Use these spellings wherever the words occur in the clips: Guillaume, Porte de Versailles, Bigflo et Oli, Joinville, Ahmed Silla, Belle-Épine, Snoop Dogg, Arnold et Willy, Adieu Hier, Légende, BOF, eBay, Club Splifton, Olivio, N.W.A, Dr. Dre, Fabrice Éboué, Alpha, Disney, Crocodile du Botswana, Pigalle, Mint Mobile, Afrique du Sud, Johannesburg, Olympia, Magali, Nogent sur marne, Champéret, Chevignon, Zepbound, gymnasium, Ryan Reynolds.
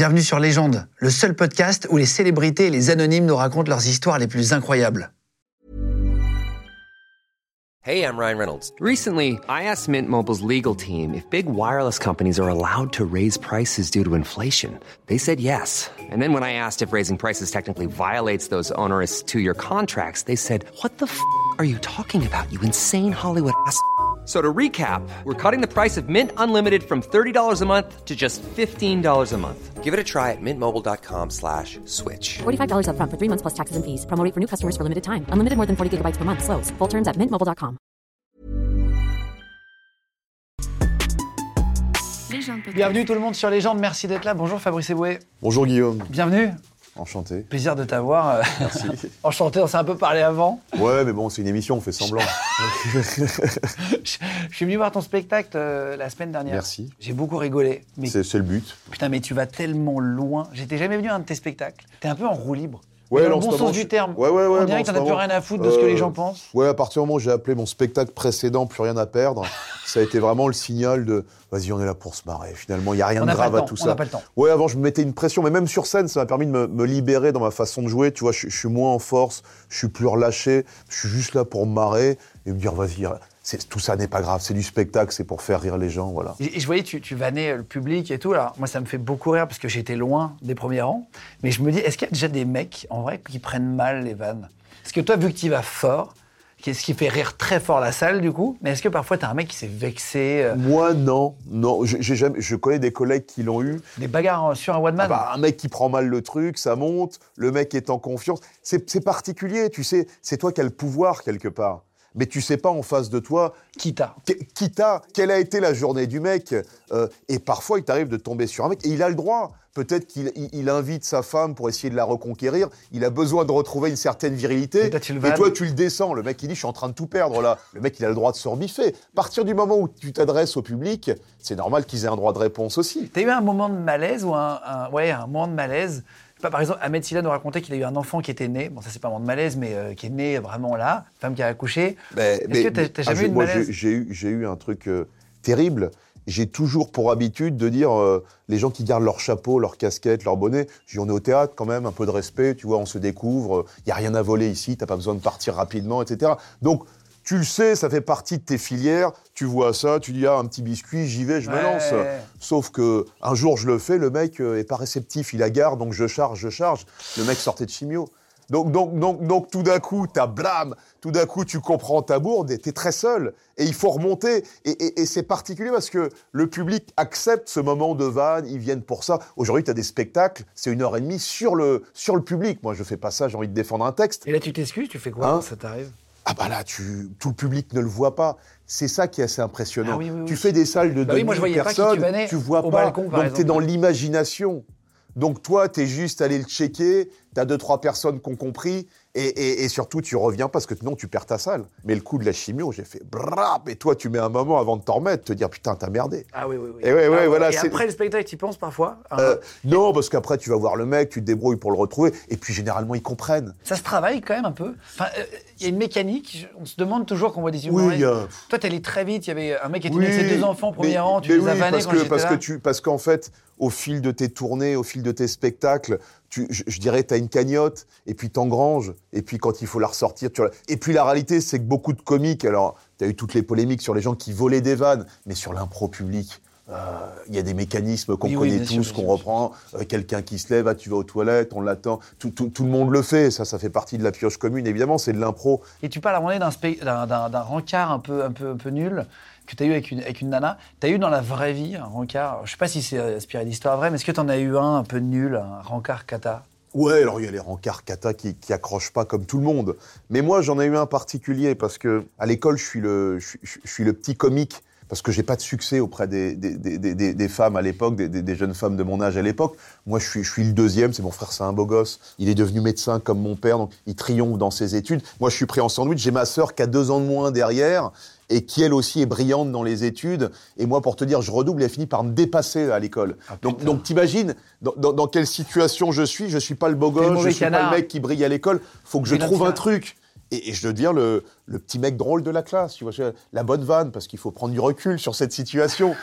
Bienvenue sur Légende, le seul podcast où les célébrités et les anonymes nous racontent leurs histoires les plus incroyables. Hey, I'm Ryan Reynolds. Recently, I asked Mint Mobile's legal team if big wireless companies are allowed to raise prices due to inflation. They said yes. And then when I asked if raising prices technically violates those onerous two-year contracts, they said, what the f*** are you talking about, you insane Hollywood ass f- So to recap, we're cutting the price of Mint Unlimited from $30 a month to just $15 a month. Give it a try at mintmobile.com/switch. $45 up front for 3 months plus taxes and fees. Promo rate for new customers for limited time. Unlimited more than 40 gigabytes per month. Slows full terms at mintmobile.com. Bienvenue tout le monde sur Légende, merci d'être là. Bonjour Fabrice Éboué. Bonjour Guillaume. Bienvenue. Enchanté. Plaisir de t'avoir. Merci. Enchanté, on s'est un peu parlé avant. Ouais, mais bon, c'est une émission, on fait semblant. Je suis venu voir ton spectacle la semaine dernière. Merci. J'ai beaucoup rigolé. Mais... C'est le but. Putain, mais tu vas tellement loin. J'étais jamais venu à un de tes spectacles. T'es un peu en roue libre. Ouais, dans le bon sens du terme. Ouais, on dirait que t'en as plus rien à foutre de ce que les gens pensent. Ouais, à partir du moment où j'ai appelé mon spectacle précédent Plus rien à perdre, ça a été vraiment le signal de vas-y, on est là pour se marrer. Finalement, il n'y a rien de grave à tout ça. On n'a pas le temps. Ouais, avant, je me mettais une pression, mais même sur scène, ça m'a permis de me libérer dans ma façon de jouer. Tu vois, je suis moins en force, je suis plus relâché, je suis juste là pour me marrer et me dire vas-y. Tout ça n'est pas grave, c'est du spectacle, c'est pour faire rire les gens, voilà. Et je voyais, tu vannais le public et tout, alors moi ça me fait beaucoup rire parce que j'étais loin des premiers rangs, mais je me dis, est-ce qu'il y a déjà des mecs, en vrai, qui prennent mal les vannes ? Parce que toi, vu que tu y vas fort, ce qui fait rire très fort la salle, du coup, mais est-ce que parfois t'as un mec qui s'est vexé Moi, non, je connais des collègues qui l'ont eu. Des bagarres sur un one-man un mec qui prend mal le truc, ça monte, le mec est en confiance, c'est particulier, tu sais, c'est toi qui as le pouvoir quelque part. Mais tu sais pas en face de toi qui t'a, quelle a été la journée du mec. Et parfois, il t'arrive de tomber sur un mec, et il a le droit. Peut-être qu'il invite sa femme pour essayer de la reconquérir. Il a besoin de retrouver une certaine virilité. Et toi, tu le descends. Le mec, il dit, je suis en train de tout perdre, là. Le mec, il a le droit de se rebiffer. À partir du moment où tu t'adresses au public, c'est normal qu'ils aient un droit de réponse aussi. T'as eu un moment de malaise ou un moment de malaise. Par exemple, Ahmed Silla nous racontait qu'il a eu un enfant qui était né, bon ça c'est pas un moment de malaise, mais qui est né vraiment là, femme qui a accouché. Est-ce que t'as jamais eu de malaise ? J'ai eu un truc terrible. J'ai toujours pour habitude de dire, les gens qui gardent leur chapeau, leur casquette, leur bonnet, on est au théâtre quand même, un peu de respect, tu vois, on se découvre, il n'y a rien à voler ici, t'as pas besoin de partir rapidement, etc. Donc, tu le sais, ça fait partie de tes filières, tu vois ça, tu dis « Ah, un petit biscuit, j'y vais, je me lance ». Sauf qu'un jour, je le fais, le mec n'est pas réceptif, il agarre, donc je charge. Le mec sortait de chimio. Donc tout d'un coup, t'as blâme, tout d'un coup, tu comprends ta bourde et t'es très seul. Et il faut remonter. Et c'est particulier parce que le public accepte ce moment de vanne, ils viennent pour ça. Aujourd'hui, t'as des spectacles, c'est 1h30 sur le public. Moi, je fais pas ça, j'ai envie de défendre un texte. Et là, tu t'excuses, tu fais quoi quand ça t'arrive ? Ah bah là, tout le public ne le voit pas. C'est ça qui est assez impressionnant. Ah oui, tu fais des salles de 2000 personnes, tu vois pas. Balcon, donc t'es dans l'imagination. Donc toi, t'es juste allé le checker, t'as 2-3 personnes qui ont compris, et surtout tu reviens parce que sinon tu perds ta salle. Mais le coup de la chimio, j'ai fait brap, et toi tu mets un moment avant de t'en remettre, te dire putain t'as merdé. Ah oui. Et voilà, et après le spectacle, t'y penses parfois Non, parce qu'après tu vas voir le mec, tu te débrouilles pour le retrouver, et puis généralement ils comprennent. Ça se travaille quand même un peu. Enfin, il y a une mécanique, on se demande toujours qu'on voit des humoristes. Oui, toi t'es allé très vite, il y avait un mec qui était né avec ses 2 enfants premier rang, tu les as vannés quand j'étais là. Parce qu'en fait, au fil de tes tournées, au fil de tes spectacles, je dirais, t'as une cagnotte, et puis t'engranges, et puis quand il faut la ressortir, et puis la réalité, c'est que beaucoup de comiques, alors t'as eu toutes les polémiques sur les gens qui volaient des vannes, mais sur l'impro public, il y a des mécanismes qu'on connaît tous, qu'on reprend, quelqu'un qui se lève, tu vas aux toilettes, on l'attend, tout le monde le fait, ça fait partie de la pioche commune, évidemment, c'est de l'impro. Et tu parles à un moment donné d'un rencard un peu nul, que tu as eu avec une nana. Tu as eu dans la vraie vie un rencard, je sais pas si c'est inspiré d'histoire vraie, mais est-ce que tu en as eu un peu nul, un rencard cata ? Ouais, alors il y a les rencards cata qui accrochent pas comme tout le monde. Mais moi, j'en ai eu un particulier parce que à l'école, je suis le petit comique parce que j'ai pas de succès auprès des femmes à l'époque, des jeunes femmes de mon âge à l'époque. Moi, je suis le deuxième, c'est mon frère, c'est un beau gosse. Il est devenu médecin comme mon père, donc il triomphe dans ses études. Moi, je suis pris en sandwich, j'ai ma sœur qui a 2 ans de moins derrière, et qui, elle aussi, est brillante dans les études. Et moi, pour te dire, je redouble, elle finit par me dépasser à l'école. Ah, donc t'imagines dans quelle situation je suis pas le beau gosse, je suis pas le mec qui brille à l'école, faut que je trouve un truc. Et je deviens le petit mec drôle de la classe, tu vois, la bonne vanne, parce qu'il faut prendre du recul sur cette situation.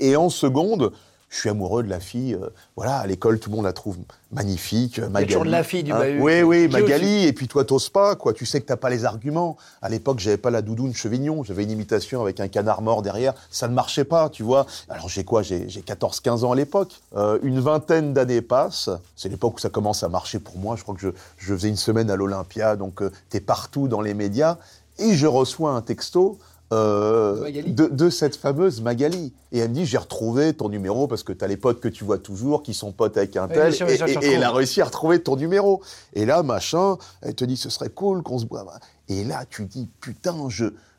Et en seconde, je suis amoureux de la fille. Voilà, à l'école, tout le monde la trouve magnifique. Magali. Toujours de la fille du bahut. Oui, oui, Magali. Et puis toi, t'oses pas, quoi. Tu sais que t'as pas les arguments. À l'époque, j'avais pas la doudoune Chevignon. J'avais une imitation avec un canard mort derrière. Ça ne marchait pas, tu vois. Alors, j'ai 14, 15 ans à l'époque. Une vingtaine d'années passent. C'est l'époque où ça commence à marcher pour moi. Je crois que je faisais une semaine à l'Olympia. Donc, t'es partout dans les médias. Et je reçois un texto de cette fameuse Magali. Et elle me dit, j'ai retrouvé ton numéro parce que t'as les potes que tu vois toujours, qui sont potes avec un tel, et elle a réussi à retrouver ton numéro. Et là, machin, elle te dit, ce serait cool qu'on se boive. Et là, tu dis, putain,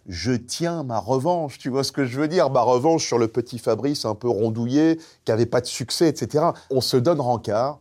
je tiens ma revanche, tu vois ce que je veux dire ? Ma revanche sur le petit Fabrice un peu rondouillé, qui n'avait pas de succès, etc. On se donne rencard,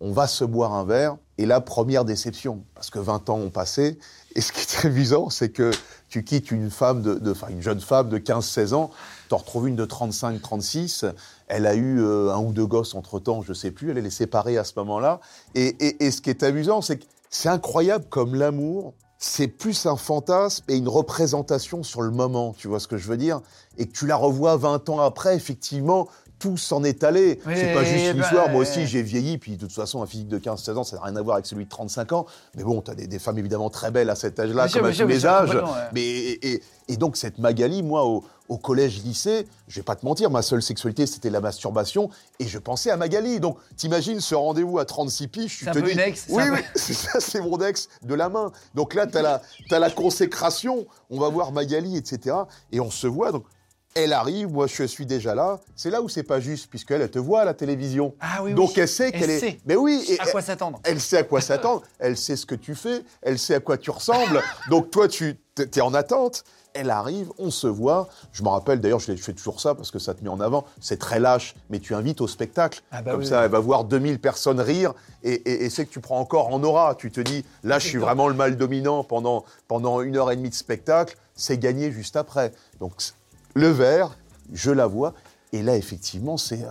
on va se boire un verre, et là, première déception, parce que 20 ans ont passé, et ce qui est amusant, c'est que tu quittes une femme une jeune femme de 15-16 ans, t'en retrouves une de 35-36, elle a eu un ou deux gosses entre-temps, je sais plus, elle est séparée à ce moment-là. Et ce qui est amusant, c'est que c'est incroyable comme l'amour, c'est plus un fantasme et une représentation sur le moment, tu vois ce que je veux dire ? Et que tu la revois 20 ans après, effectivement, tout s'en est allé. Oui, c'est pas juste une histoire. Moi aussi, j'ai vieilli. Puis, de toute façon, un physique de 15-16 ans, ça n'a rien à voir avec celui de 35 ans. Mais bon, t'as des femmes évidemment très belles à cet âge-là, comme à tous les âges. Et donc, cette Magali, moi, au collège-lycée, je vais pas te mentir, ma seule sexualité, c'était la masturbation. Et je pensais à Magali. Donc, t'imagines ce rendez-vous à 36 piges. C'est un peu une ex. Oui, c'est ça, c'est mon ex de la main. Donc là, t'as la consécration. On va voir Magali, etc. Et on se voit. Donc, elle arrive, moi je suis déjà là. C'est là où c'est pas juste, puisqu'elle te voit à la télévision. Ah oui. Donc elle sait qu'elle est. Mais oui. À quoi s'attendre. Elle sait à quoi s'attendre. Elle sait ce que tu fais. Elle sait à quoi tu ressembles. Donc toi tu es en attente. Elle arrive, on se voit. Je me rappelle, d'ailleurs, je fais toujours ça parce que ça te met en avant. C'est très lâche, mais tu invites au spectacle. Ah bah Comme ça, elle va voir 2000 personnes rire et c'est que tu prends encore en aura. Tu te dis, là, je suis vraiment le mâle dominant pendant une heure et demie de spectacle. C'est gagné juste après. Donc le verre, je la vois, et là, effectivement, c'est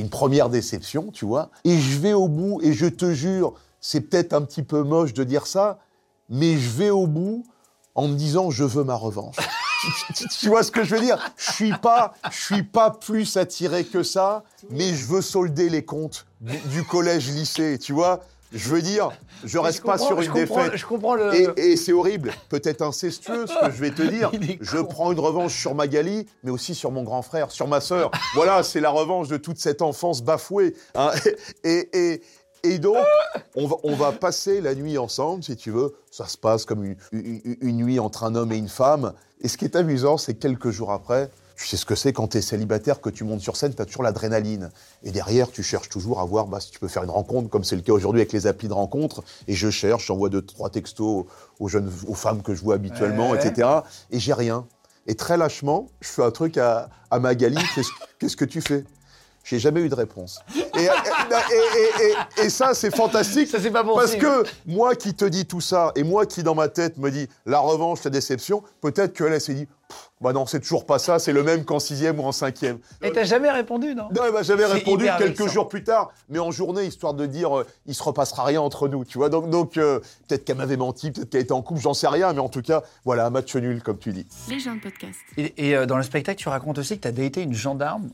une première déception, tu vois. Et je vais au bout, et je te jure, c'est peut-être un petit peu moche de dire ça, mais je vais au bout en me disant « je veux ma revanche ». Tu vois ce que je veux dire ? Je suis pas plus attiré que ça, mais je veux solder les comptes du collège-lycée, tu vois. Je veux dire, je reste pas sur une défaite. Je comprends le... Et c'est horrible, peut-être incestueux ce que je vais te dire. Je prends une revanche sur Magali, mais aussi sur mon grand frère, sur ma sœur. Voilà, c'est la revanche de toute cette enfance bafouée. Hein. Et donc, on va passer la nuit ensemble, si tu veux. Ça se passe comme une nuit entre un homme et une femme. Et ce qui est amusant, c'est quelques jours après... Tu sais ce que c'est quand t'es célibataire, que tu montes sur scène, t'as toujours l'adrénaline. Et derrière, tu cherches toujours à voir si tu peux faire une rencontre, comme c'est le cas aujourd'hui avec les applis de rencontre. Et je cherche, j'envoie 2-3 textos aux femmes que je vois habituellement, etc. Et j'ai rien. Et très lâchement, je fais un truc à Magali, qu'est-ce que tu fais ? J'ai jamais eu de réponse. Et ça, c'est fantastique. Ça, c'est pas bon parce que moi qui te dis tout ça, et moi qui, dans ma tête, me dis la revanche, la déception, peut-être qu'elle s'est dit « bah non, c'est toujours pas ça, c'est le même qu'en 6e ou en 5e ». Et t'as jamais répondu, non ? Non, j'avais répondu quelques jours plus tard, mais en journée, histoire de dire « il se repassera rien entre nous », tu vois. Donc, peut-être qu'elle m'avait menti, peut-être qu'elle était en couple, j'en sais rien, mais en tout cas, voilà, un match nul, comme tu dis. Légende podcast. Et dans le spectacle, tu racontes aussi que t'as daté une gendarme.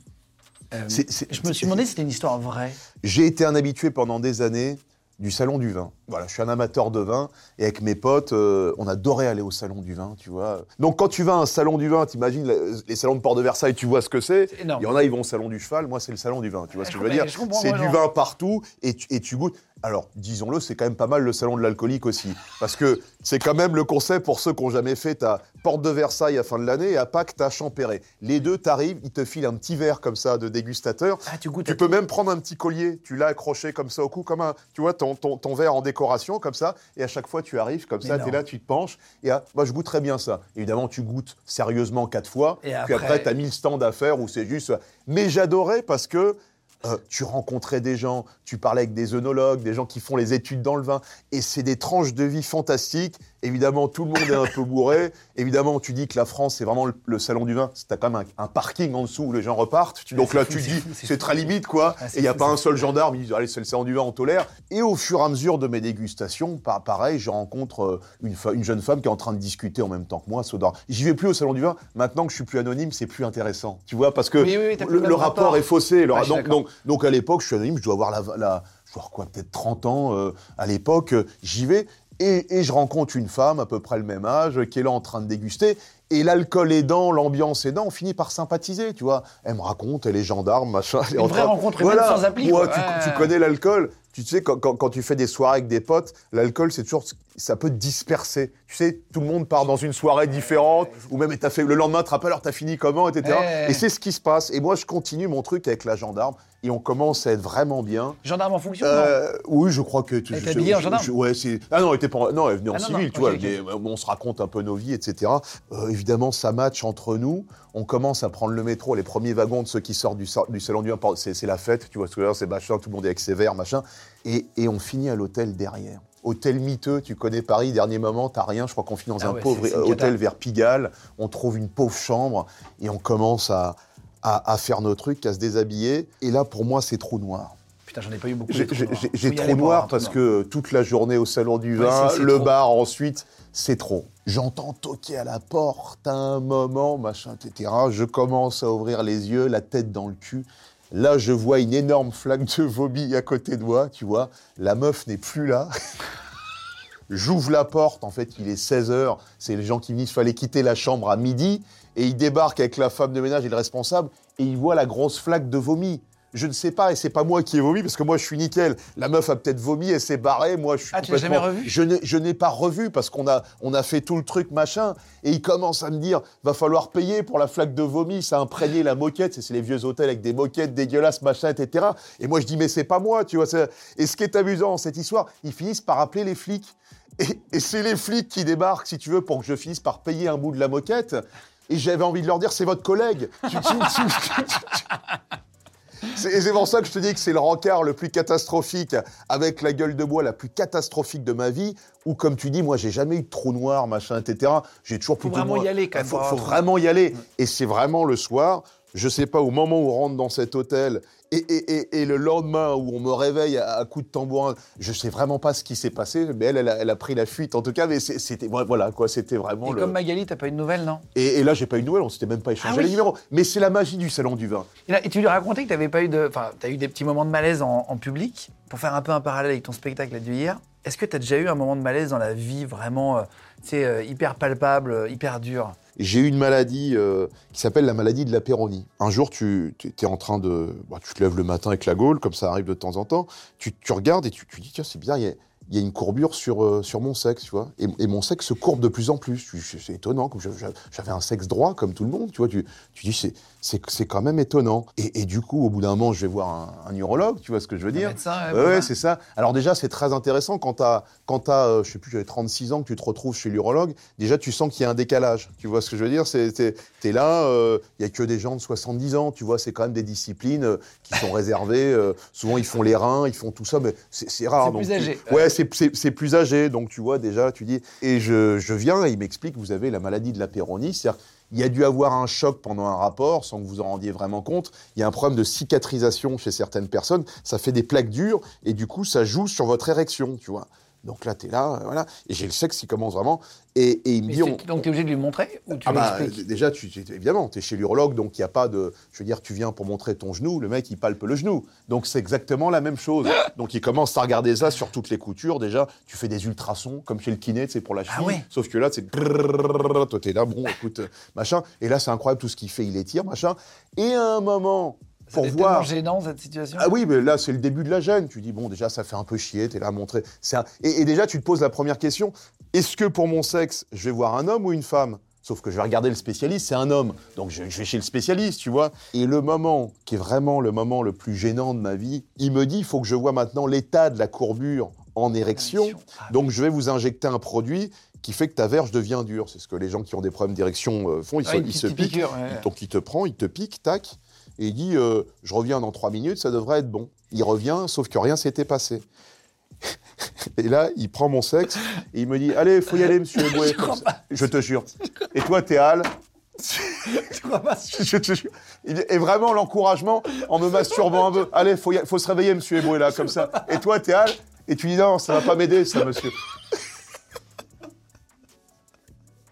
Je me suis demandé si c'était une histoire vraie. J'ai été un habitué pendant des années du Salon du Vin. Voilà, je suis un amateur de vin, et avec mes potes, on adorait aller au Salon du Vin, tu vois. Donc quand tu vas à un Salon du Vin, t'imagines les salons de Porte de Versailles, tu vois ce que c'est. Il y en a, ils vont au Salon du Cheval, moi c'est le Salon du Vin, tu vois ce que je veux dire. C'est du vin partout, et tu goûtes. Alors, disons-le, c'est quand même pas mal le salon de l'alcoolique aussi. Parce que c'est quand même le conseil pour ceux qui n'ont jamais fait ta Porte de Versailles à fin de l'année et à Pâques, t'as Champéret. Les deux, t'arrives, ils te filent un petit verre comme ça de dégustateur. Ah, tu goûtes. Tu peux même prendre un petit collier, tu l'as accroché comme ça au cou, comme un, tu vois, ton verre en décoration, comme ça. Et à chaque fois, tu arrives comme ça, t'es là, tu te penches. Et moi, je goûterais bien ça. Évidemment, tu goûtes sérieusement 4 fois. Et puis après, t'as 1000 stands à faire où c'est juste. Mais j'adorais parce que. Tu rencontrais des gens, tu parlais avec des œnologues, des gens qui font les études dans le vin, et c'est des tranches de vie fantastiques. Évidemment, tout le monde est un peu bourré. Évidemment, tu dis que la France, c'est vraiment le salon du vin. T'as quand même un parking en dessous où les gens repartent. Donc là, tu dis, c'est très limite, quoi. Et il n'y a pas un seul gendarme. Ils disent, allez, c'est le salon du vin, on tolère. Et au fur et à mesure de mes dégustations, pareil, je rencontre une jeune femme qui est en train de discuter en même temps que moi. J'y vais plus au salon du vin. Maintenant que je suis plus anonyme, c'est plus intéressant. Tu vois, parce que le rapport est faussé. Donc à l'époque, je suis anonyme, je dois avoir peut-être 30 ans à l'époque. J'y vais. Et je rencontre une femme à peu près le même âge qui est là en train de déguster. Et l'alcool aidant, l'ambiance aidant, on finit par sympathiser, tu vois. Elle me raconte, elle est gendarme, machin. Une vraie rencontre humaine sans appli. Ouais, tu connais l'alcool. Tu sais, quand tu fais des soirées avec des potes, l'alcool, c'est toujours... Ça peut disperser. Tu sais, tout le monde part dans une soirée différente, ou même t'as fait, le lendemain, tu te rappelles, alors t'as fini comment, etc. Et c'est ce qui se passe. Et moi, je continue mon truc avec la gendarme, et on commence à être vraiment bien. Gendarme en fonction, non ? Oui, je crois que... Elle était habillée en gendarme ? Ouais, c'est... Ah non, elle était pas... Non, elle venait en civil, tu vois. On se raconte un peu nos vies, etc. Évidemment, ça match entre nous. On commence à prendre le métro, les premiers wagons de ceux qui sortent du salon du vin, c'est la fête, tu vois, c'est machin, tout le monde est avec ses verres, machin. Et on finit à l'hôtel derrière. Hôtel miteux, tu connais Paris, dernier moment, t'as rien, je crois qu'on finit dans un pauvre hôtel vers Pigalle, on trouve une pauvre chambre, et on commence à faire nos trucs, à se déshabiller. Et là, pour moi, c'est trop noir. Putain, j'en ai pas eu beaucoup. J'ai trop noir parce que toute la journée au salon du vin, le bar ensuite, c'est trop. J'entends toquer à la porte à un moment, machin, etc. Je commence à ouvrir les yeux, la tête dans le cul. Là, je vois une énorme flaque de vomi à côté de moi, tu vois. La meuf n'est plus là. J'ouvre la porte, en fait, il est 16h. C'est les gens qui me disent qu'il fallait quitter la chambre à midi. Et ils débarquent avec la femme de ménage et le responsable. Et ils voient la grosse flaque de vomi. Je ne sais pas, et c'est pas moi qui ai vomi, parce que moi, je suis nickel. La meuf a peut-être vomi, elle s'est barrée, moi, je suis complètement... tu l'as jamais revu ? Je n'ai pas revu, parce qu'on a fait tout le truc, machin, et il commence à me dire, va falloir payer pour la flaque de vomi, ça a imprégné la moquette, c'est les vieux hôtels avec des moquettes dégueulasses, machin, etc. Et moi, je dis, mais c'est pas moi, tu vois. Et ce qui est amusant dans cette histoire, ils finissent par appeler les flics. Et c'est les flics qui débarquent, si tu veux, pour que je finisse par payer un bout de la moquette. Et j'avais envie de leur dire, c'est votre collègue. C'est pour ça que je te dis que c'est le rencard le plus catastrophique, avec la gueule de bois la plus catastrophique de ma vie, où, comme tu dis, moi, j'ai jamais eu de trou noir, machin, etc. J'ai toujours plutôt... Faut vraiment y aller. Et c'est vraiment le soir, je sais pas, au moment où on rentre dans cet hôtel, et le lendemain où on me réveille à coups de tambourin, je sais vraiment pas ce qui s'est passé, mais elle a pris la fuite, en tout cas, mais c'était... Voilà, quoi, c'était vraiment... Et comme Magali, t'as pas eu de nouvelles, non ? Et là, j'ai pas eu de nouvelles, on s'était même pas échangé les numéros. Mais c'est la magie du salon du vin. Et tu lui racontais que t'avais pas eu de... Enfin, t'as eu des petits moments de malaise en public, pour faire un peu un parallèle avec ton spectacle Adieu Hier. Est-ce que t'as déjà eu un moment de malaise dans la vie, vraiment, hyper palpable, hyper dur ? J'ai eu une maladie qui s'appelle la maladie de la péronie. Un jour, tu es en train de... tu te lèves le matin avec la gaule, comme ça arrive de temps en temps. Tu regardes et tu dis, tiens, c'est bizarre, il y a une courbure sur mon sexe, tu vois. Et mon sexe se courbe de plus en plus. C'est étonnant, comme j'avais un sexe droit, comme tout le monde, tu vois. Tu dis, c'est quand même étonnant. Et du coup, au bout d'un moment, je vais voir un urologue, tu vois ce que je veux dire ? Ouais, c'est ça. Alors déjà, c'est très intéressant quand t'as je sais plus, j'avais 36 ans, que tu te retrouves chez l'urologue, déjà, tu sens qu'il y a un décalage, tu vois ce que je veux dire ? T'es là, il y a que des gens de 70 ans, tu vois, c'est quand même des disciplines qui sont réservées. Souvent, ils font les reins, ils font tout ça, mais c'est rare. C'est donc, plus âgé. Ouais, c'est plus âgé, donc tu vois, déjà, tu dis... Et je viens, et il m'explique, vous avez la maladie de la péronie, c'est-à-dire... Il y a dû avoir un choc pendant un rapport, sans que vous en rendiez vraiment compte. Il y a un problème de cicatrisation chez certaines personnes. Ça fait des plaques dures et du coup, ça joue sur votre érection, tu vois. Donc là, t'es là, voilà. Et j'ai le sexe qui commence vraiment. Et il me dit... Donc t'es obligé de lui montrer ou tu l'expliques ? Déjà, évidemment, t'es chez l'urologue, donc il n'y a pas de... Je veux dire, tu viens pour montrer ton genou, le mec, il palpe le genou. Donc c'est exactement la même chose. Donc il commence à regarder ça sur toutes les coutures. Déjà, tu fais des ultrasons, comme chez le kiné, c'est pour la cheville. Oui. Sauf que là, c'est... Toi, t'es là, bon, écoute, machin. Et là, c'est incroyable, tout ce qu'il fait, il étire, machin. Et à un moment... Ça devait voir... tellement gênant, cette situation. Ah oui, mais là, c'est le début de la gêne. Tu dis, bon, déjà, ça fait un peu chier, t'es là à montrer. Et déjà, tu te poses la première question. Est-ce que pour mon sexe, je vais voir un homme ou une femme ? Sauf que je vais regarder le spécialiste, c'est un homme. Donc, je vais chez le spécialiste, tu vois. Et le moment, qui est vraiment le moment le plus gênant de ma vie, il me dit, il faut que je vois maintenant l'état de la courbure en érection. Donc, je vais vous injecter un produit qui fait que ta verge devient dure. C'est ce que les gens qui ont des problèmes d'érection font. Ils se piquent. Ouais. Donc, il te prend, il te pique, tac. Et il dit, je reviens dans 3 minutes, ça devrait être bon. Il revient, sauf que rien s'était passé. Et là, il prend mon sexe et il me dit « Allez, faut y aller, monsieur Éboué. » Je te jure. Et toi, t'es Al. Tu crois pas si... Je te jure. Et vraiment, l'encouragement, en me masturbant un peu. « Allez, faut se réveiller, monsieur Éboué, là, comme ça. » Et toi, t'es Al. Et tu dis « Non, ça va pas m'aider, ça, monsieur. »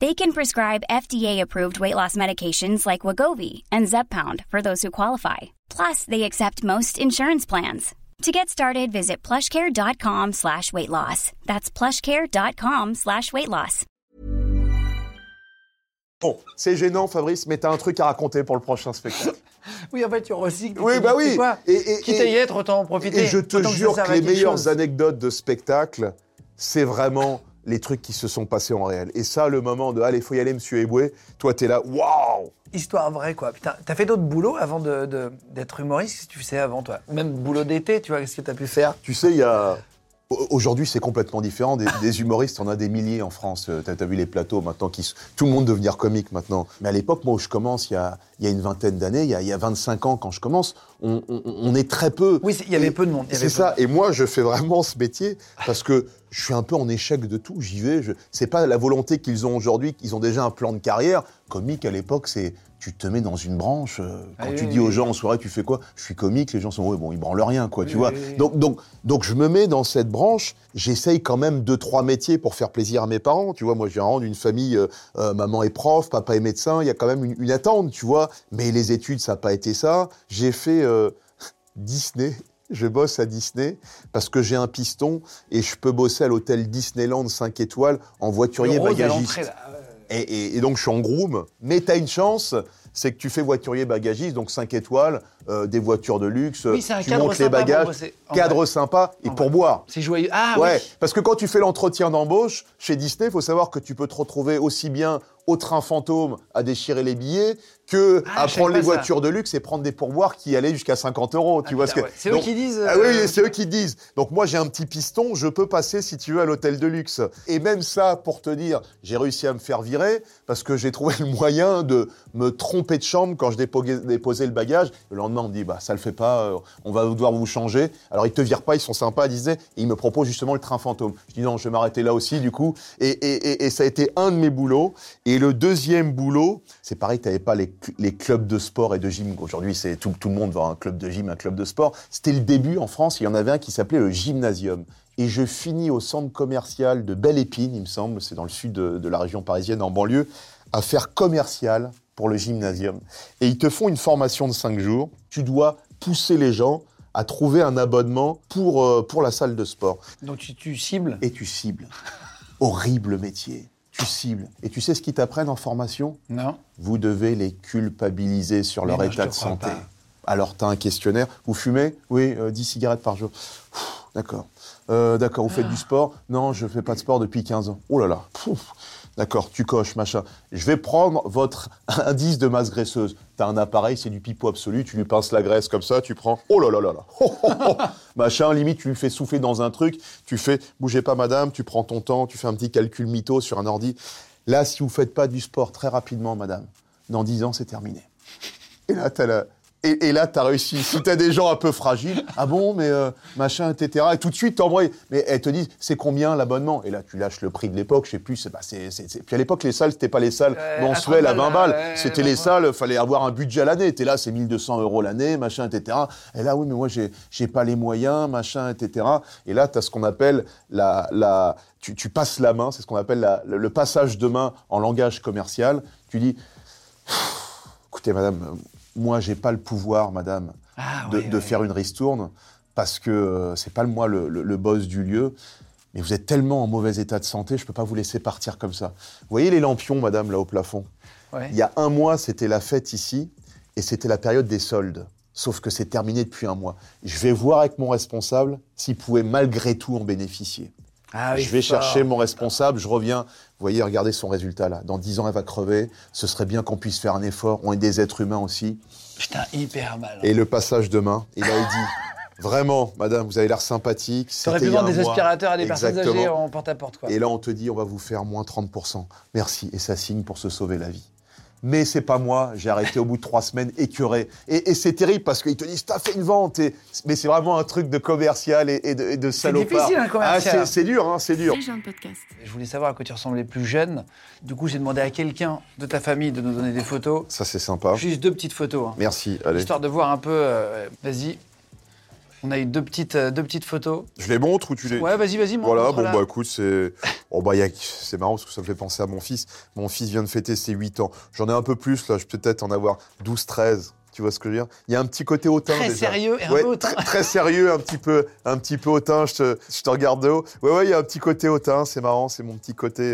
They can prescribe FDA-approved weight loss medications like Wegovy and Zepbound for those who qualify. Plus, they accept most insurance plans. To get started, visit plushcare.com/weightloss. That's plushcare.com/weightloss. Bon, c'est gênant, Fabrice, mais t'as un truc à raconter pour le prochain spectacle. Oui, en fait, tu recycles. Oui, bah oui. Quitte à y être, autant en profiter. Et je te jure que les meilleures anecdotes de spectacle, c'est vraiment... les trucs qui se sont passés en réel. Et ça, le moment de « Allez, faut y aller, monsieur Éboué », toi, t'es là, waouh ! Histoire vraie, quoi. Putain, t'as fait d'autres boulots avant d'être humoriste, si tu faisais avant, toi. Même boulot d'été, tu vois, qu'est-ce que t'as pu faire ? Tu sais, il y a... Aujourd'hui, c'est complètement différent. Des humoristes, on a des milliers en France. T'as vu les plateaux, maintenant, tout le monde devenir comique, maintenant. Mais à l'époque, moi, où je commence, il y a une vingtaine d'années, il y a 25 ans, quand je commence, on est très peu. Oui, il y avait peu de monde. C'est ça. Et moi, je fais vraiment ce métier parce que je suis un peu en échec de tout. J'y vais. C'est pas la volonté qu'ils ont aujourd'hui. Ils ont déjà un plan de carrière. Comique, à l'époque, c'est... Tu te mets dans une branche. Quand tu dis aux gens en soirée, tu fais quoi ? Je suis comique, les gens sont, ouais, bon, ils branlent rien, quoi, tu vois. Donc, je me mets dans cette branche. J'essaye quand même 2-3 métiers pour faire plaisir à mes parents, tu vois. Moi, j'ai vraiment une famille, maman est prof, papa est médecin. Il y a quand même une attente, tu vois. Mais les études, ça n'a pas été ça. J'ai fait Disney. Je bosse à Disney parce que j'ai un piston et je peux bosser à l'hôtel Disneyland 5 étoiles en voiturier bagagiste. Et donc, je suis en groom. Mais t'as une chance, c'est que tu fais voiturier bagagiste, donc 5 étoiles, des voitures de luxe, oui, c'est un tu montes les bagages, cadre sympa et pour boire. C'est joyeux. Ah ouais, oui. Parce que quand tu fais l'entretien d'embauche, chez Disney, il faut savoir que tu peux te retrouver aussi bien au train fantôme à déchirer les billets que à prendre les voitures de luxe et prendre des pourboires qui allaient jusqu'à 50 €. Tu vois ce que... C'est eux qui disent. Ah oui, c'est eux qui disent. Donc moi, j'ai un petit piston, je peux passer, si tu veux, à l'hôtel de luxe. Et même ça, pour te dire, j'ai réussi à me faire virer parce que j'ai trouvé le moyen de me tromper de chambre quand je déposais le bagage. Le lendemain, on me dit, bah, ça le fait pas, on va devoir vous changer. Alors, ils te virent pas, ils sont sympas, ils disaient, et ils me proposent justement le train fantôme. Je dis, non, je vais m'arrêter là aussi, du coup. Et ça a été un de mes boulots. Et le deuxième boulot, c'est pareil, t'avais pas les clubs de sport et de gym. Aujourd'hui, c'est tout le monde va à un club de gym, un club de sport. C'était le début en France, il y en avait un qui s'appelait le gymnasium. Et je finis au centre commercial de Belle-Épine, il me semble, c'est dans le sud de la région parisienne, en banlieue, à faire commercial pour le gymnasium. Et ils te font une formation de 5 jours. Tu dois pousser les gens à trouver un abonnement pour la salle de sport. Donc tu cibles ? Et tu cibles. Horrible métier. Tu cibles. Et tu sais ce qu'ils t'apprennent en formation ? Non. Vous devez les culpabiliser sur leur état de santé. Pas. Alors, t'as un questionnaire. Vous fumez ? Oui, 10 cigarettes par jour. Pff, d'accord. D'accord, vous faites du sport ? Non, je ne fais pas de sport depuis 15 ans. Oh là là. Pouf. D'accord, tu coches, machin. Je vais prendre votre indice de masse graisseuse. T'as un appareil, c'est du pipeau absolu, tu lui pinces la graisse comme ça, tu prends... Oh là là là là oh, oh, oh. Machin, limite, tu lui fais souffler dans un truc, tu fais... Bougez pas, madame, tu prends ton temps, tu fais un petit calcul mytho sur un ordi. Là, si vous faites pas du sport très rapidement, madame, dans 10 ans, c'est terminé. Et là, t'as la... Et là, t'as réussi. Si t'as des gens un peu fragiles, ah bon, mais machin, etc. Et tout de suite, t'envoies. Mais elles te disent, c'est combien l'abonnement ? Et là, tu lâches le prix de l'époque, je sais plus. C'est... Puis à l'époque, les salles, c'était pas les salles mensuelles à 20 balles. C'était les salles, fallait avoir un budget à l'année. T'es là, c'est 1 200 € l'année, machin, etc. Et là, oui, mais moi, j'ai pas les moyens, machin, etc. Et là, t'as ce qu'on appelle tu passes la main, c'est ce qu'on appelle le passage de main en langage commercial. Tu dis, écoutez, madame, moi, j'ai pas le pouvoir, madame, de faire une ristourne parce que c'est pas moi le boss du lieu. Mais vous êtes tellement en mauvais état de santé, je peux pas vous laisser partir comme ça. Vous voyez les lampions, madame, là au plafond ? Ouais. Il y a un mois, c'était la fête ici et c'était la période des soldes. Sauf que c'est terminé depuis un mois. Je vais voir avec mon responsable s'il pouvait malgré tout en bénéficier. Ah oui, je vais chercher mon responsable, je reviens. Vous voyez, regardez son résultat là. Dans 10 ans, elle va crever. Ce serait bien qu'on puisse faire un effort. On est des êtres humains aussi. Putain, hyper mal. Hein. Et le passage demain, il a dit, vraiment, madame, vous avez l'air sympathique. T'aurais pu vendre des aspirateurs à des personnes âgées en porte-à-porte, quoi. Et là, on te dit, on va vous faire moins 30%. Merci. Et ça signe pour se sauver la vie. Mais c'est pas moi, j'ai arrêté au bout de 3 semaines, écœuré. Et c'est terrible parce qu'ils te disent, t'as fait une vente. Mais c'est vraiment un truc de commercial et de salopard. C'est difficile, un commercial. Ah, c'est dur, hein, c'est dur. J'ai un podcast. Je voulais savoir à quoi tu ressemblais plus jeune. Du coup, j'ai demandé à quelqu'un de ta famille de nous donner des photos. Ça, c'est sympa. Juste 2 petites photos. Hein. Merci, allez. Histoire de voir un peu, vas-y. On a eu 2 petites photos. Je les montre ou tu les... Ouais, vas-y, montre. Voilà, bon, là. Bah écoute, c'est... Oh, bah, c'est marrant parce que ça me fait penser à mon fils. Mon fils vient de fêter ses 8 ans. J'en ai un peu plus, là. Je peux peut-être en avoir 12, 13. Tu vois ce que je veux dire ? Il y a un petit côté hautain, très déjà. Sérieux et un peu hautain. Très sérieux, un petit peu hautain. Je te regarde de haut. Ouais, il y a un petit côté hautain. C'est marrant, c'est mon petit côté...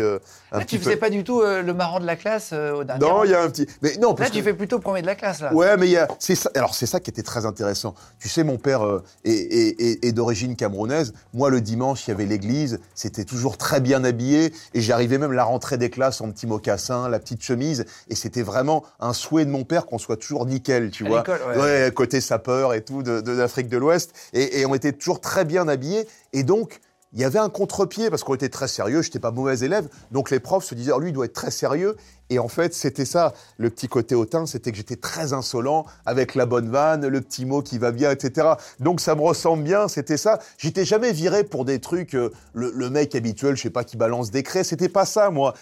là, tu faisais pas du tout le marrant de la classe au dernier. Non, il y a un petit... Mais non, parce là, tu fais plutôt premier de la classe, là. Ouais, mais il y a... C'est ça... Alors, c'est ça qui était très intéressant. Tu sais, mon père est d'origine camerounaise. Moi, le dimanche, il y avait l'église. C'était toujours très bien habillé. Et j'arrivais même la rentrée des classes en petit mocassin, la petite chemise. Et c'était vraiment un souhait de mon père qu'on soit toujours nickel. Tu vois, ouais, côté sapeur et tout, de l'Afrique de l'Ouest. Et on était toujours très bien habillés. Et donc, il y avait un contre-pied parce qu'on était très sérieux. Je n'étais pas mauvais élève. Donc, les profs se disaient, lui, il doit être très sérieux. Et en fait, c'était ça, le petit côté hautain. C'était que j'étais très insolent avec la bonne vanne, le petit mot qui va bien, etc. Donc, ça me ressemble bien. C'était ça. J'étais jamais viré pour des trucs, le mec habituel, je sais pas, qui balance des craies. C'était pas ça, moi.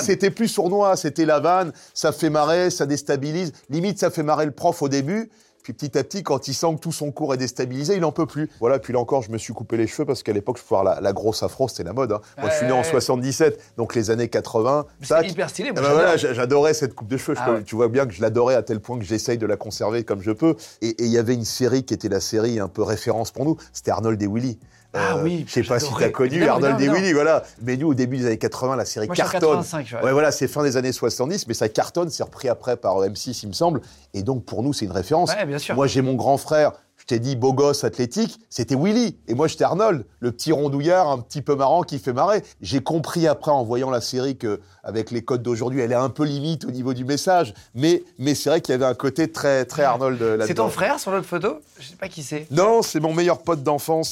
C'était plus sournois. C'était la vanne. Ça fait marrer, ça déstabilise. Limite, ça fait marrer le prof au début. Puis petit à petit, quand il sent que tout son cours est déstabilisé, il n'en peut plus. Voilà, puis là encore, je me suis coupé les cheveux parce qu'à l'époque, je pouvais avoir la grosse afro, c'était la mode. Hein. Moi, je suis né en 77, donc les années 80. C'est hyper stylé. Moi, voilà, j'adorais cette coupe de cheveux. Tu vois bien que je l'adorais à tel point que j'essaye de la conserver comme je peux. Et il y avait une série qui était la série un peu référence pour nous, c'était Arnold et Willy. Ah oui, je sais pas si t'as connu Arnold et Willy, voilà. Mais nous, au début des années 80, la série cartonne. Ouais, voilà, c'est fin des années 70, mais ça cartonne, c'est repris après par M6, il me semble. Et donc, pour nous, c'est une référence. Ouais, bien sûr. Moi, j'ai mon grand frère, je t'ai dit, beau gosse, athlétique, c'était Willy. Et moi, j'étais Arnold, le petit rondouillard, un petit peu marrant, qui fait marrer. J'ai compris après, en voyant la série, qu'avec les codes d'aujourd'hui, elle est un peu limite au niveau du message. Mais c'est vrai qu'il y avait un côté très, très Arnold là-dedans. C'est ton frère sur l'autre photo ? Je sais pas qui c'est. Non, c'est mon meilleur pote d'enfance.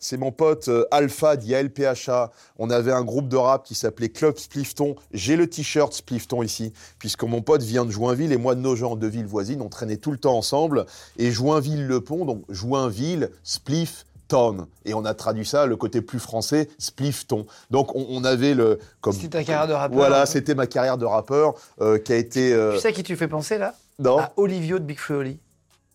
C'est mon pote Alpha, dit ALPHA. On avait un groupe de rap qui s'appelait Club Splifton. J'ai le t-shirt Splifton ici, puisque mon pote vient de Joinville et moi de Nogent, de villes voisines. On traînait tout le temps ensemble. Et Joinville-le-Pont, donc Joinville, Splifton. Et on a traduit ça, le côté plus français, Splifton. Donc on avait le... C'était ta carrière de rappeur. Voilà, c'était ma carrière de rappeur qui a été... Tu sais à qui tu fais penser, là ? Non. À Olivio de Bigflo et Oli.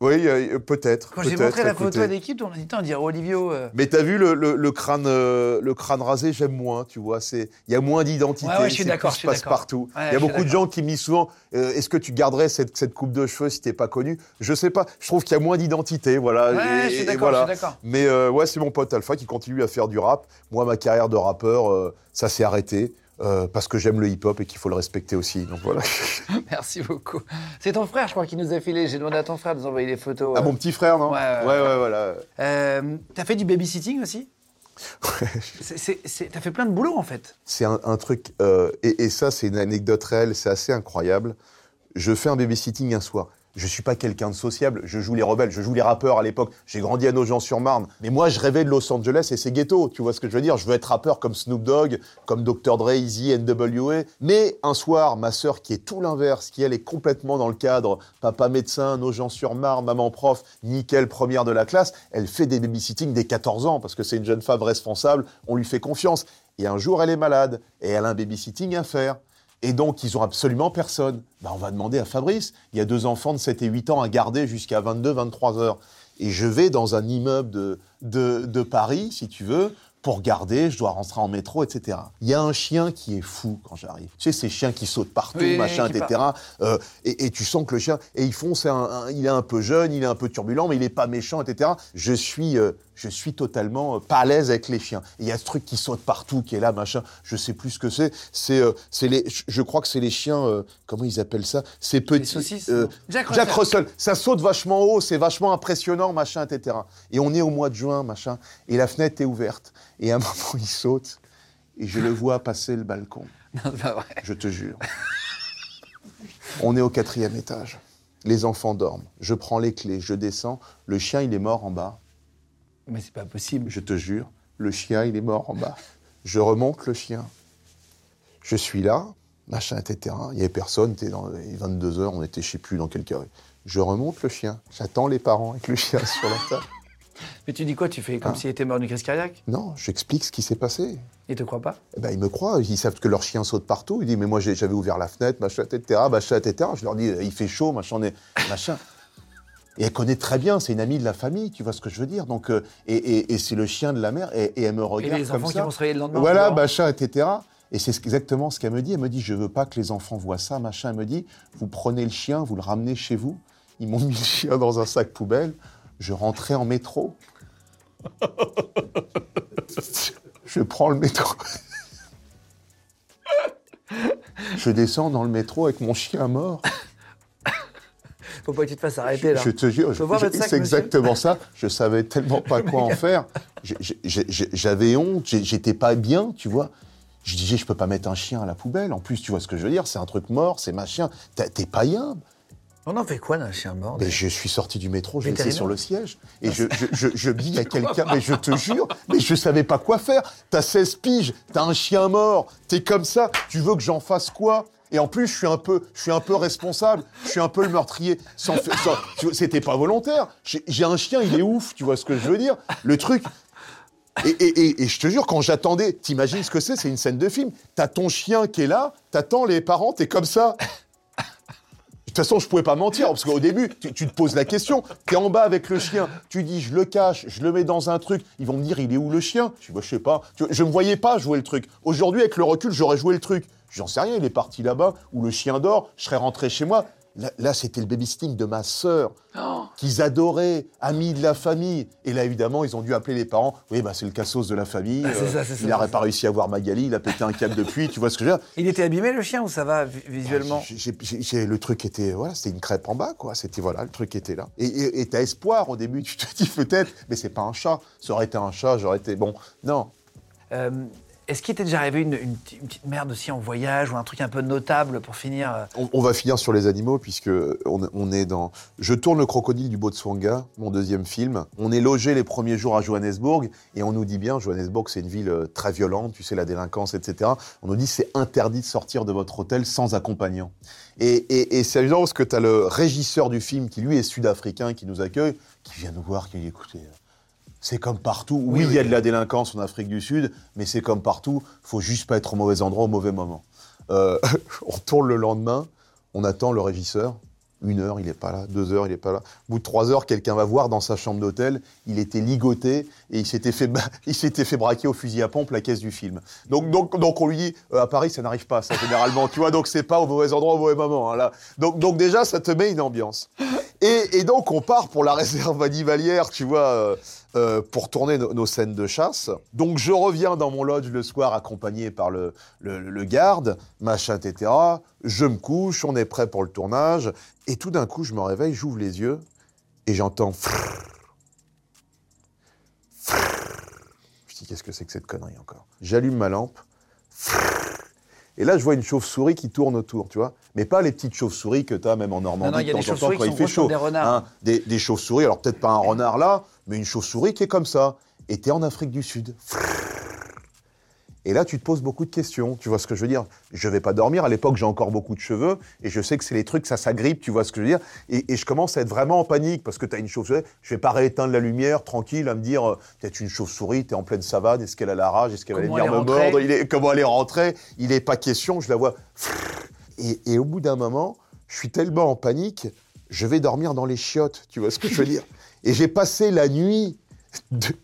Oui, peut-être. Quand j'ai montré la photo à l'équipe, on a dit, on dirait Olivio... Mais t'as vu le crâne rasé, j'aime moins, tu vois. Il y a moins d'identité, ouais, c'est plus je passe-partout. Il y a beaucoup de gens qui me disent souvent, est-ce que tu garderais cette coupe de cheveux si t'es pas connu ? Je sais pas, je trouve qu'il y a moins d'identité, voilà. Ouais, je suis d'accord. Mais ouais, c'est mon pote Alpha qui continue à faire du rap. Moi, ma carrière de rappeur, ça s'est arrêté. Parce que j'aime le hip-hop et qu'il faut le respecter aussi, donc voilà. Merci beaucoup. C'est ton frère, je crois, qui nous a filé. J'ai demandé à ton frère de nous envoyer les photos. Ah, mon petit frère, non ? Ouais, voilà. T'as fait du babysitting aussi ? Ouais. T'as fait plein de boulot, en fait. C'est un truc... et ça, c'est une anecdote réelle, c'est assez incroyable. Je fais un babysitting un soir. Je suis pas quelqu'un de sociable, je joue les rebelles, je joue les rappeurs à l'époque, j'ai grandi à Nogent sur Marne. Mais moi, je rêvais de Los Angeles et ses ghettos, tu vois ce que je veux dire ? Je veux être rappeur comme Snoop Dogg, comme Dr. Dre, Easy, N.W.A. Mais un soir, ma sœur, qui est tout l'inverse, qui elle est complètement dans le cadre, papa médecin, Nogent sur Marne, maman prof, nickel, première de la classe, elle fait des babysitting dès 14 ans, parce que c'est une jeune femme responsable, on lui fait confiance. Et un jour, elle est malade, et elle a un babysitting à faire. Et donc, ils ont absolument personne. Ben, on va demander à Fabrice. Il y a 2 enfants de 7 et 8 ans à garder jusqu'à 22, 23 heures. Et je vais dans un immeuble de Paris, si tu veux, pour garder. Je dois rentrer en métro, etc. Il y a un chien qui est fou quand j'arrive. Tu sais, ces chiens qui sautent partout, oui, machin, etc. Et tu sens que le chien... Et ils font, il est un peu jeune, il est un peu turbulent, mais il n'est pas méchant, etc. Je suis totalement pas à l'aise avec les chiens. Il y a ce truc qui saute partout, qui est là, machin. Je sais plus ce que c'est. Je crois que c'est les chiens. Comment ils appellent ça ? Ces petits. Les saucisses. Jack Russell. Ça saute vachement haut, c'est vachement impressionnant, machin, etc. Et on est au mois de juin, machin. Et la fenêtre est ouverte. Et à un moment, il saute et je le vois passer le balcon. Non, c'est pas vrai. Je te jure. On est au 4e étage. Les enfants dorment. Je prends les clés, je descends. Le chien, il est mort en bas. Mais c'est pas possible. Je te jure, le chien, il est mort en bas. Je remonte le chien. Je suis là, machin, etc. Il n'y avait personne, c'était dans les 22h, on était, je ne sais plus, dans quel carré. Je remonte le chien. J'attends les parents avec le chien sur la table. Mais tu dis quoi? Tu fais comme s'il était mort d'une crise cardiaque? Non, j'explique ce qui s'est passé. Ils te croient pas? Eh ben, ils me croient. Ils savent que leur chien saute partout. Ils disent, mais moi, j'avais ouvert la fenêtre, machin, etc., machin, etc. Je leur dis, il fait chaud, machin, machin. Et elle connaît très bien, c'est une amie de la famille, tu vois ce que je veux dire. Donc, et c'est le chien de la mère, et elle me regarde comme ça. Et les enfants qui vont se réveiller le lendemain. Voilà, machin, etc. Et c'est exactement ce qu'elle me dit. Elle me dit, je veux pas que les enfants voient ça, machin. Elle me dit, vous prenez le chien, vous le ramenez chez vous. Ils m'ont mis le chien dans un sac poubelle. Je rentrais en métro. Je prends le métro. Je descends dans le métro avec mon chien mort. Faut pas que tu te fasses arrêter, là. Je te jure, c'est exactement ça. Je savais tellement pas quoi en faire. J'avais honte, j'étais pas bien, tu vois. Je disais, je peux pas mettre un chien à la poubelle. En plus, tu vois ce que je veux dire, c'est un truc mort, c'est machin. T'es païen. On en fait quoi d'un chien mort? Mais je suis sorti du métro, je l'ai laissé sur le siège. Et je dis à quelqu'un, mais je te jure, mais je savais pas quoi faire. T'as 16 piges, t'as un chien mort, t'es comme ça, tu veux que j'en fasse quoi? Et en plus, je suis un peu responsable, je suis un peu le meurtrier. C'était pas volontaire. J'ai un chien, il est ouf, tu vois ce que je veux dire? Le truc... Et je te jure, quand j'attendais, t'imagines ce que c'est une scène de film. T'as ton chien qui est là, t'attends les parents, t'es comme ça. De toute façon, je pouvais pas mentir, parce qu'au début, tu te poses la question, t'es en bas avec le chien, tu dis, je le cache, je le mets dans un truc, ils vont me dire, il est où le chien? Je dis, bah, je sais pas, je me voyais pas jouer le truc. Aujourd'hui, avec le recul, j'aurais joué le truc. J'en sais rien, il est parti là-bas, où le chien dort, je serais rentré chez moi. Là, c'était le babysitting de ma sœur, qu'ils adoraient, amis de la famille. Et là, évidemment, ils ont dû appeler les parents. Oui, bah, c'est le cassos de la famille. Il n'aurait pas réussi à voir Magali, il a pété un câble depuis, tu vois ce que je veux dire. Il était abîmé, le chien, ou ça va visuellement? Bah, le truc était, voilà, c'était une crêpe en bas, quoi. C'était, voilà, le truc était là. Et t'as espoir au début, tu te dis peut-être, mais c'est pas un chat. Ça aurait été un chat, j'aurais été, bon, non. Est-ce qu'il t'est déjà arrivé une petite merde aussi en voyage ou un truc un peu notable pour finir? On va finir sur les animaux puisque on est dans... Je tourne le crocodile du Botswana, mon deuxième film. On est logé les premiers jours à Johannesburg et on nous dit bien, Johannesburg c'est une ville très violente, tu sais, la délinquance, etc. On nous dit c'est interdit de sortir de votre hôtel sans accompagnant. Et c'est amusant parce que t'as le régisseur du film qui lui est sud-africain, qui nous accueille, qui vient nous voir, qui dit écoutez... C'est comme partout. Oui, il y a de la délinquance en Afrique du Sud, mais c'est comme partout. Faut juste pas être au mauvais endroit au mauvais moment. On tourne le lendemain, on attend le régisseur. 1 heure, il est pas là. 2 heures, il est pas là. Au bout de 3 heures, quelqu'un va voir dans sa chambre d'hôtel. Il était ligoté et il s'était fait braquer au fusil à pompe la caisse du film. Donc on lui dit à Paris, ça n'arrive pas, ça généralement. Tu vois, donc c'est pas au mauvais endroit au mauvais moment. Hein, là. Donc déjà, ça te met une ambiance. Et donc, on part pour la réserve animalière, tu vois, pour tourner nos scènes de chasse. Donc, je reviens dans mon lodge le soir, accompagné par le garde, machin, etc. Je me couche, on est prêt pour le tournage. Et tout d'un coup, je me réveille, j'ouvre les yeux et j'entends... Je dis, qu'est-ce que c'est que cette connerie encore? J'allume ma lampe. Et là, je vois une chauve-souris qui tourne autour, tu vois. Mais pas les petites chauves-souris que t'as même en Normandie. Non, il y a des chauves-souris qui sont chaud, des renards. Hein, des chauves-souris, alors peut-être pas un renard là, mais une chauve-souris qui est comme ça. Et t'es en Afrique du Sud. Et là, tu te poses beaucoup de questions, tu vois ce que je veux dire. Je vais pas dormir, à l'époque, j'ai encore beaucoup de cheveux, et je sais que c'est les trucs, ça s'agrippe, tu vois ce que je veux dire. Et je commence à être vraiment en panique, parce que t'as une chauve-souris, je vais pas rééteindre la lumière, tranquille, à me dire, peut-être une chauve-souris, t'es en pleine savane, est-ce qu'elle a la rage, est-ce qu'elle va venir me mordre, comment elle est rentrée, il est pas question, je la vois. Et au bout d'un moment, je suis tellement en panique, je vais dormir dans les chiottes, tu vois ce que je veux dire. Et j'ai passé la nuit...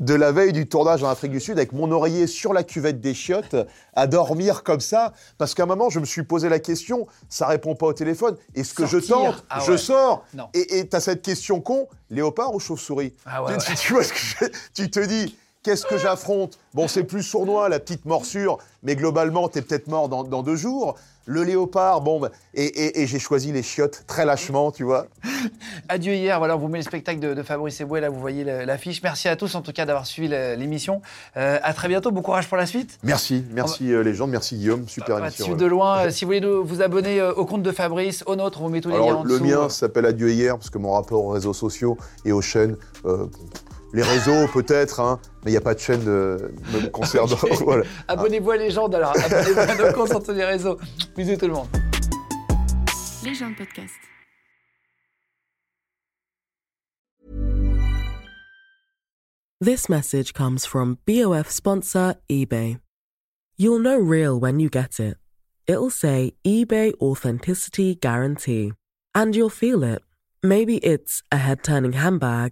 De la veille du tournage en Afrique du Sud, avec mon oreiller sur la cuvette des chiottes, à dormir comme ça, parce qu'à un moment, je me suis posé la question, ça répond pas au téléphone, est-ce que je tente, je sors, et t'as cette question con, léopard ou chauve-souris? Tu vois ce que tu te dis, Qu'est-ce que j'affronte? Bon, c'est plus sournois, la petite morsure, mais globalement, t'es peut-être mort dans 2 jours. Le léopard, bon, bah, et j'ai choisi les chiottes très lâchement, tu vois. Adieu hier, voilà, on vous met le spectacle de Fabrice Éboué, là, vous voyez l'affiche. Merci à tous, en tout cas, d'avoir suivi l'émission. À très bientôt, bon courage pour la suite. Merci Légende, merci Guillaume, super émission. Suivre de loin, si vous voulez vous abonner au compte de Fabrice, au nôtre, on met tous les liens en dessous. Le mien s'appelle Adieu hier, parce que mon rapport aux réseaux sociaux et aux chaînes... les réseaux, peut-être, hein, mais il n'y a pas de chaîne de concert. Okay. Voilà. Abonnez-vous à Légende, alors. Abonnez-vous à nos comptes sur les réseaux. Bisous tout le monde. Légende Podcast. This message comes from BOF sponsor eBay. You'll know real when you get it. It'll say eBay Authenticity Guarantee. And you'll feel it. Maybe it's a head-turning handbag,